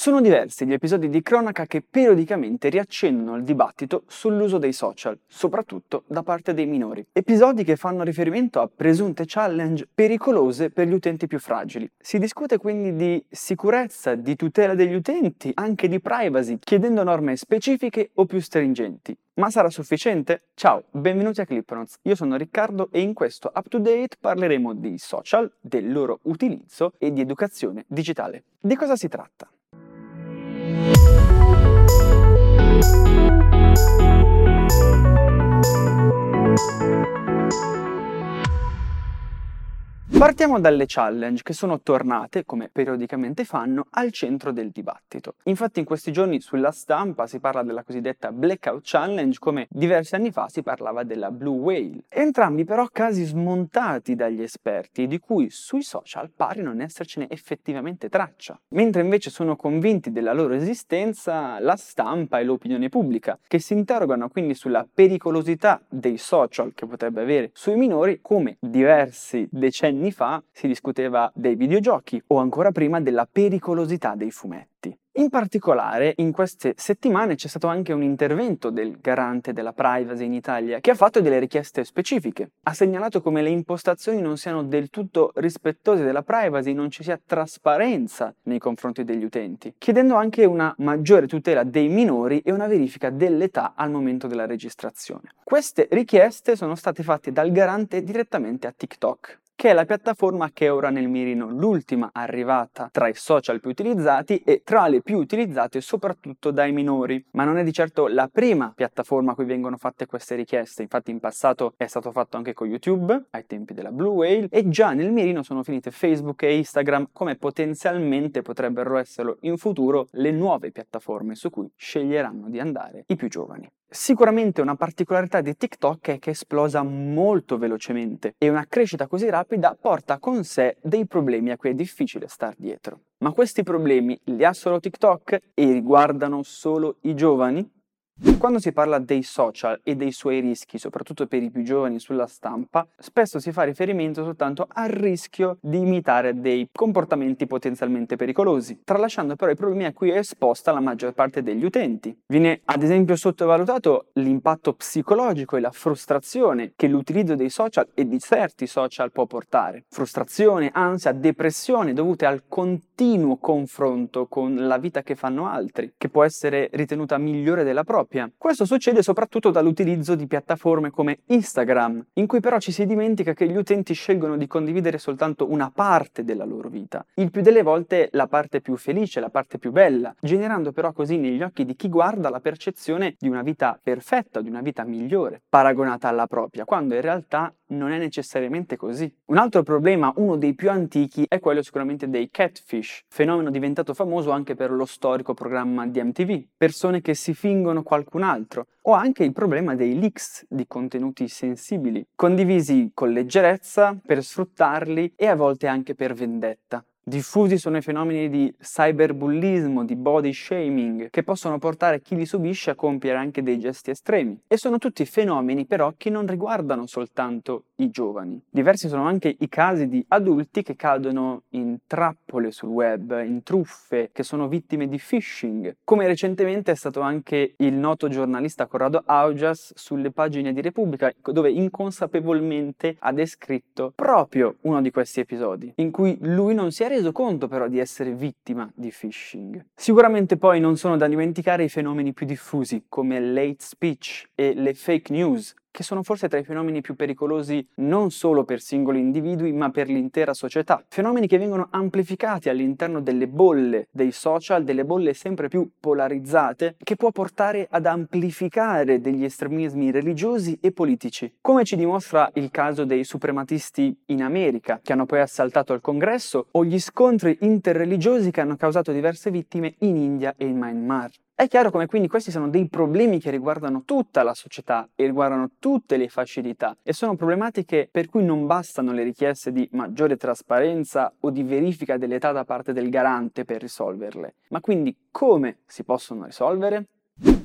Sono diversi gli episodi di cronaca che periodicamente riaccendono il dibattito sull'uso dei social, soprattutto da parte dei minori. Episodi che fanno riferimento a presunte challenge pericolose per gli utenti più fragili. Si discute quindi di sicurezza, di tutela degli utenti, anche di privacy, chiedendo norme specifiche o più stringenti. Ma sarà sufficiente? Ciao, benvenuti a Clip Notes. Io sono Riccardo e in questo Up to Date parleremo di social, del loro utilizzo e di educazione digitale. Di cosa si tratta? Partiamo dalle challenge che sono tornate, come periodicamente fanno, al centro del dibattito. Infatti in questi giorni sulla stampa si parla della cosiddetta Blackout Challenge, come diversi anni fa si parlava della Blue Whale. Entrambi però casi smontati dagli esperti, di cui sui social pare non essercene effettivamente traccia. Mentre invece sono convinti della loro esistenza la stampa e l'opinione pubblica, che si interrogano quindi sulla pericolosità dei social che potrebbe avere sui minori, come diversi decenni fa si discuteva dei videogiochi o ancora prima della pericolosità dei fumetti. In particolare, in queste settimane c'è stato anche un intervento del garante della privacy in Italia che ha fatto delle richieste specifiche. Ha segnalato come le impostazioni non siano del tutto rispettose della privacy, non ci sia trasparenza nei confronti degli utenti, chiedendo anche una maggiore tutela dei minori e una verifica dell'età al momento della registrazione. Queste richieste sono state fatte dal garante direttamente a TikTok, che è la piattaforma che è ora nel mirino, l'ultima arrivata tra i social più utilizzati e tra le più utilizzate soprattutto dai minori. Ma non è di certo la prima piattaforma a cui vengono fatte queste richieste, infatti in passato è stato fatto anche con YouTube, ai tempi della Blue Whale, e già nel mirino sono finite Facebook e Instagram, come potenzialmente potrebbero esserlo in futuro le nuove piattaforme su cui sceglieranno di andare i più giovani. Sicuramente una particolarità di TikTok è che esplosa molto velocemente e una crescita così rapida porta con sé dei problemi a cui è difficile star dietro. Ma questi problemi li ha solo TikTok e riguardano solo i giovani? Quando si parla dei social e dei suoi rischi, soprattutto per i più giovani sulla stampa, spesso si fa riferimento soltanto al rischio di imitare dei comportamenti potenzialmente pericolosi, tralasciando però i problemi a cui è esposta la maggior parte degli utenti. Viene ad esempio sottovalutato l'impatto psicologico e la frustrazione che l'utilizzo dei social e di certi social può portare. Frustrazione, ansia, depressione dovute al continuo confronto con la vita che fanno altri, che può essere ritenuta migliore della propria. Questo succede soprattutto dall'utilizzo di piattaforme come Instagram, in cui però ci si dimentica che gli utenti scelgono di condividere soltanto una parte della loro vita, il più delle volte la parte più felice, la parte più bella, generando però così negli occhi di chi guarda la percezione di una vita perfetta, di una vita migliore, paragonata alla propria, quando in realtà non è necessariamente così. Un altro problema, uno dei più antichi, è quello sicuramente dei catfish, fenomeno diventato famoso anche per lo storico programma di MTV, persone che si fingono qualcun altro, o anche il problema dei leaks di contenuti sensibili, condivisi con leggerezza per sfruttarli e a volte anche per vendetta. Diffusi sono i fenomeni di cyberbullismo, di body shaming, che possono portare chi li subisce a compiere anche dei gesti estremi. E sono tutti fenomeni però che non riguardano soltanto i giovani. Diversi sono anche i casi di adulti che cadono in trappole sul web, in truffe, che sono vittime di phishing, come recentemente è stato anche il noto giornalista Corrado Augias sulle pagine di Repubblica, dove inconsapevolmente ha descritto proprio uno di questi episodi, in cui lui non si è reso conto però di essere vittima di phishing. Sicuramente poi non sono da dimenticare i fenomeni più diffusi come l'hate speech e le fake news, che sono forse tra i fenomeni più pericolosi non solo per singoli individui ma per l'intera società. Fenomeni che vengono amplificati all'interno delle bolle dei social, delle bolle sempre più polarizzate, che può portare ad amplificare degli estremismi religiosi e politici, come ci dimostra il caso dei suprematisti in America, che hanno poi assaltato il Congresso, o gli scontri interreligiosi che hanno causato diverse vittime in India e in Myanmar. È chiaro come quindi questi sono dei problemi che riguardano tutta la società e riguardano tutte le facilità e sono problematiche per cui non bastano le richieste di maggiore trasparenza o di verifica dell'età da parte del garante per risolverle. Ma quindi come si possono risolvere?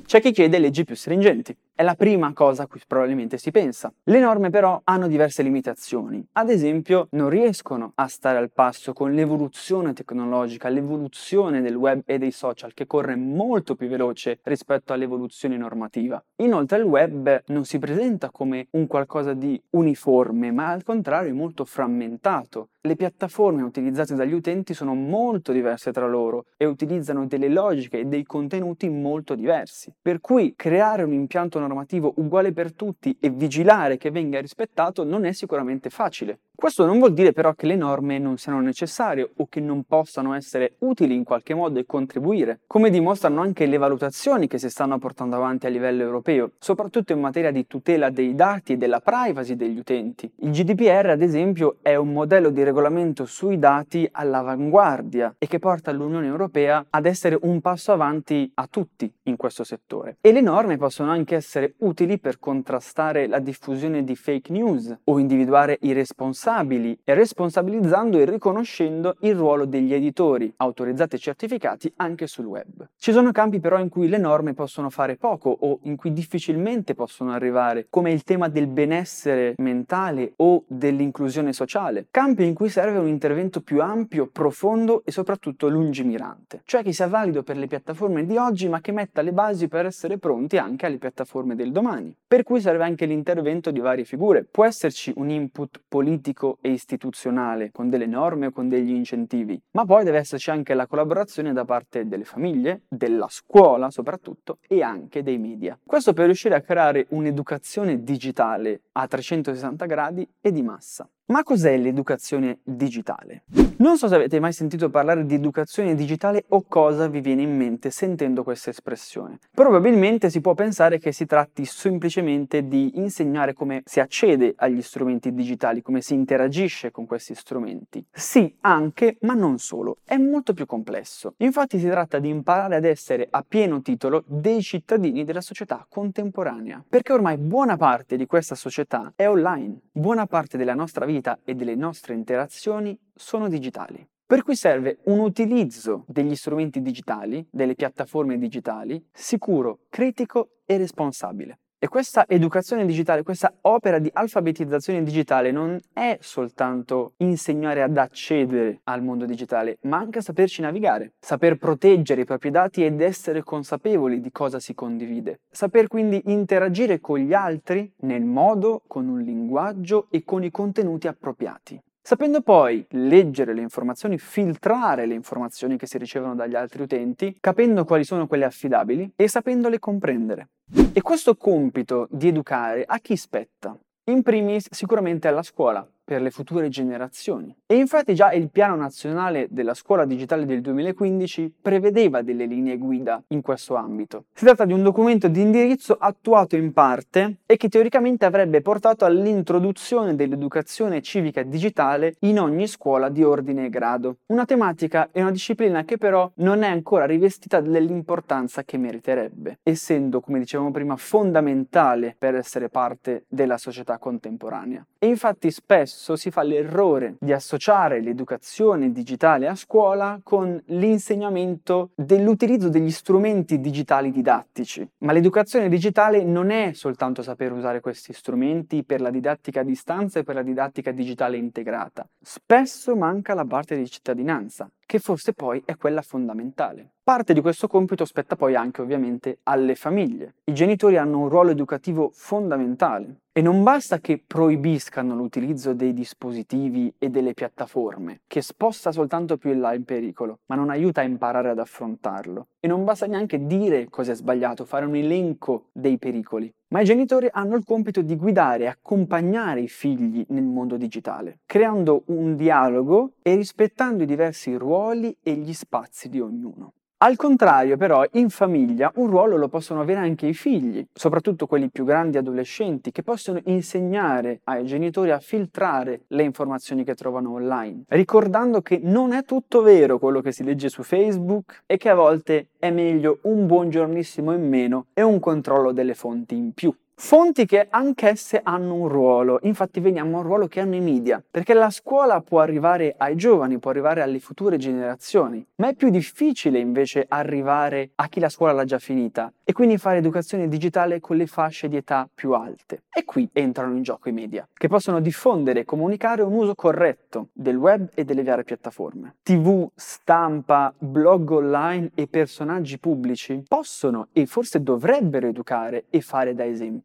C'è chi chiede leggi più stringenti. È la prima cosa a cui probabilmente si pensa. Le norme però hanno diverse limitazioni. Ad esempio, non riescono a stare al passo con l'evoluzione tecnologica, l'evoluzione del web e dei social, che corre molto più veloce rispetto all'evoluzione normativa. Inoltre il web non si presenta come un qualcosa di uniforme, ma al contrario è molto frammentato. Le piattaforme utilizzate dagli utenti sono molto diverse tra loro e utilizzano delle logiche e dei contenuti molto diversi. Per cui creare un impianto normativo uguale per tutti e vigilare che venga rispettato non è sicuramente facile. Questo non vuol dire però che le norme non siano necessarie o che non possano essere utili in qualche modo e contribuire, come dimostrano anche le valutazioni che si stanno portando avanti a livello europeo, soprattutto in materia di tutela dei dati e della privacy degli utenti. Il GDPR, ad esempio, è un modello di regolamento sui dati all'avanguardia e che porta l'Unione Europea ad essere un passo avanti a tutti in questo settore. E le norme possono anche essere utili per contrastare la diffusione di fake news o individuare i responsabili e responsabilizzando e riconoscendo il ruolo degli editori, autorizzati e certificati anche sul web. Ci sono campi però in cui le norme possono fare poco o in cui difficilmente possono arrivare, come il tema del benessere mentale o dell'inclusione sociale, campi in cui serve un intervento più ampio, profondo e soprattutto lungimirante, cioè che sia valido per le piattaforme di oggi ma che metta le basi per essere pronti anche alle piattaforme del domani, per cui serve anche l'intervento di varie figure. Può esserci un input politico e istituzionale, con delle norme o con degli incentivi, ma poi deve esserci anche la collaborazione da parte delle famiglie, della scuola soprattutto, e anche dei media. Questo per riuscire a creare un'educazione digitale a 360 gradi e di massa. Ma cos'è l'educazione digitale? Non so se avete mai sentito parlare di educazione digitale o cosa vi viene in mente sentendo questa espressione. Probabilmente si può pensare che si tratti semplicemente di insegnare come si accede agli strumenti digitali, come si interagisce con questi strumenti. Sì, anche, ma non solo. È molto più complesso. Infatti si tratta di imparare ad essere a pieno titolo dei cittadini della società contemporanea, perché ormai buona parte di questa società è online. Buona parte della nostra vita e delle nostre interazioni sono digitali. Per cui serve un utilizzo degli strumenti digitali, delle piattaforme digitali, sicuro, critico e responsabile. E questa educazione digitale, questa opera di alfabetizzazione digitale non è soltanto insegnare ad accedere al mondo digitale, ma anche a saperci navigare, saper proteggere i propri dati ed essere consapevoli di cosa si condivide, saper quindi interagire con gli altri nel modo, con un linguaggio e con i contenuti appropriati. Sapendo poi leggere le informazioni, filtrare le informazioni che si ricevono dagli altri utenti, capendo quali sono quelle affidabili e sapendole comprendere. E questo compito di educare a chi spetta? In primis sicuramente alla scuola, per le future generazioni. E infatti già il Piano Nazionale della Scuola Digitale del 2015 prevedeva delle linee guida in questo ambito. Si tratta di un documento di indirizzo attuato in parte e che teoricamente avrebbe portato all'introduzione dell'educazione civica digitale in ogni scuola di ordine e grado. Una tematica e una disciplina che però non è ancora rivestita dell'importanza che meriterebbe, essendo, come dicevamo prima, fondamentale per essere parte della società contemporanea. E infatti spesso si fa l'errore di associare l'educazione digitale a scuola con l'insegnamento dell'utilizzo degli strumenti digitali didattici. Ma l'educazione digitale non è soltanto saper usare questi strumenti per la didattica a distanza e per la didattica digitale integrata. Spesso manca la parte di cittadinanza, che forse poi è quella fondamentale. Parte di questo compito spetta poi anche ovviamente alle famiglie. I genitori hanno un ruolo educativo fondamentale e non basta che proibiscano l'utilizzo dei dispositivi e delle piattaforme, che sposta soltanto più in là il pericolo, ma non aiuta a imparare ad affrontarlo. E non basta neanche dire cosa è sbagliato, fare un elenco dei pericoli. Ma i genitori hanno il compito di guidare e accompagnare i figli nel mondo digitale, creando un dialogo e rispettando i diversi ruoli e gli spazi di ognuno. Al contrario, però, in famiglia un ruolo lo possono avere anche i figli, soprattutto quelli più grandi adolescenti, che possono insegnare ai genitori a filtrare le informazioni che trovano online, ricordando che non è tutto vero quello che si legge su Facebook e che a volte è meglio un buongiornissimo in meno e un controllo delle fonti in più. Fonti che anch'esse hanno un ruolo, infatti veniamo a un ruolo che hanno i media, perché la scuola può arrivare ai giovani, può arrivare alle future generazioni, ma è più difficile invece arrivare a chi la scuola l'ha già finita e quindi fare educazione digitale con le fasce di età più alte. E qui entrano in gioco i media, che possono diffondere e comunicare un uso corretto del web e delle varie piattaforme. TV, stampa, blog online e personaggi pubblici possono e forse dovrebbero educare e fare da esempio.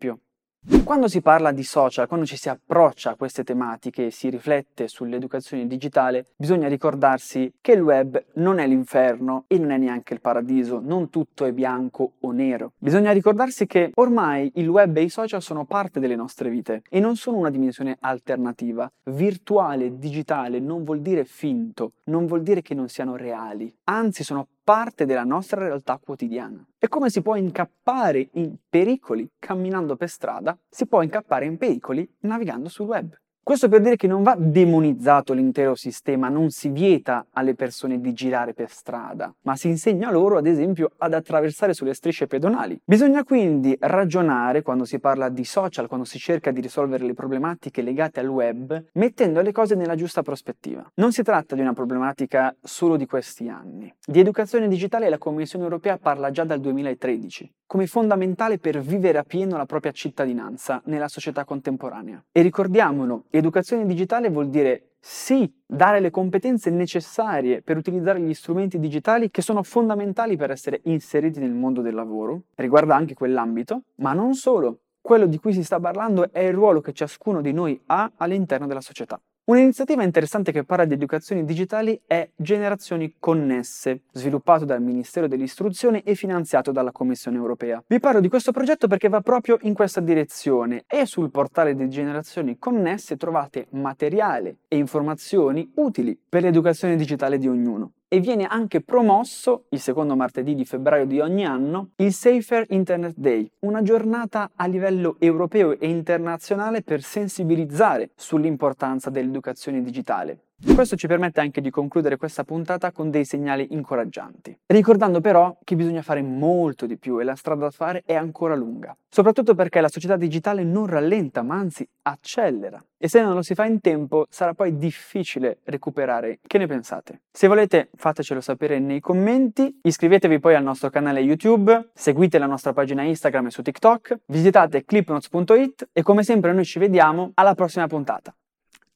Quando si parla di social, quando ci si approccia a queste tematiche e si riflette sull'educazione digitale, bisogna ricordarsi che il web non è l'inferno e non è neanche il paradiso, non tutto è bianco o nero. Bisogna ricordarsi che ormai il web e i social sono parte delle nostre vite e non sono una dimensione alternativa. Virtuale, digitale, non vuol dire finto, non vuol dire che non siano reali, anzi sono parte della nostra realtà quotidiana. E come si può incappare in pericoli camminando per strada, si può incappare in pericoli navigando sul web. Questo per dire che non va demonizzato l'intero sistema, non si vieta alle persone di girare per strada, ma si insegna loro, ad esempio, ad attraversare sulle strisce pedonali. Bisogna quindi ragionare, quando si parla di social, quando si cerca di risolvere le problematiche legate al web, mettendo le cose nella giusta prospettiva. Non si tratta di una problematica solo di questi anni. Di educazione digitale la Commissione europea parla già dal 2013, come fondamentale per vivere a pieno la propria cittadinanza nella società contemporanea. E ricordiamolo, educazione digitale vuol dire sì, dare le competenze necessarie per utilizzare gli strumenti digitali che sono fondamentali per essere inseriti nel mondo del lavoro, riguarda anche quell'ambito, ma non solo. Quello di cui si sta parlando è il ruolo che ciascuno di noi ha all'interno della società. Un'iniziativa interessante che parla di educazioni digitali è Generazioni Connesse, sviluppato dal Ministero dell'Istruzione e finanziato dalla Commissione Europea. Vi parlo di questo progetto perché va proprio in questa direzione e sul portale di Generazioni Connesse trovate materiale e informazioni utili per l'educazione digitale di ognuno. E viene anche promosso, il secondo martedì di febbraio di ogni anno, il Safer Internet Day, una giornata a livello europeo e internazionale per sensibilizzare sull'importanza dell'educazione digitale. Questo ci permette anche di concludere questa puntata con dei segnali incoraggianti, ricordando però che bisogna fare molto di più e la strada da fare è ancora lunga, soprattutto perché la società digitale non rallenta, ma anzi accelera, e se non lo si fa in tempo sarà poi difficile recuperare. Che ne pensate? Se volete fatecelo sapere nei commenti, iscrivetevi poi al nostro canale YouTube, seguite la nostra pagina Instagram e su TikTok, visitate clipnotes.it e come sempre noi ci vediamo alla prossima puntata.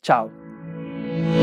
Ciao! We'll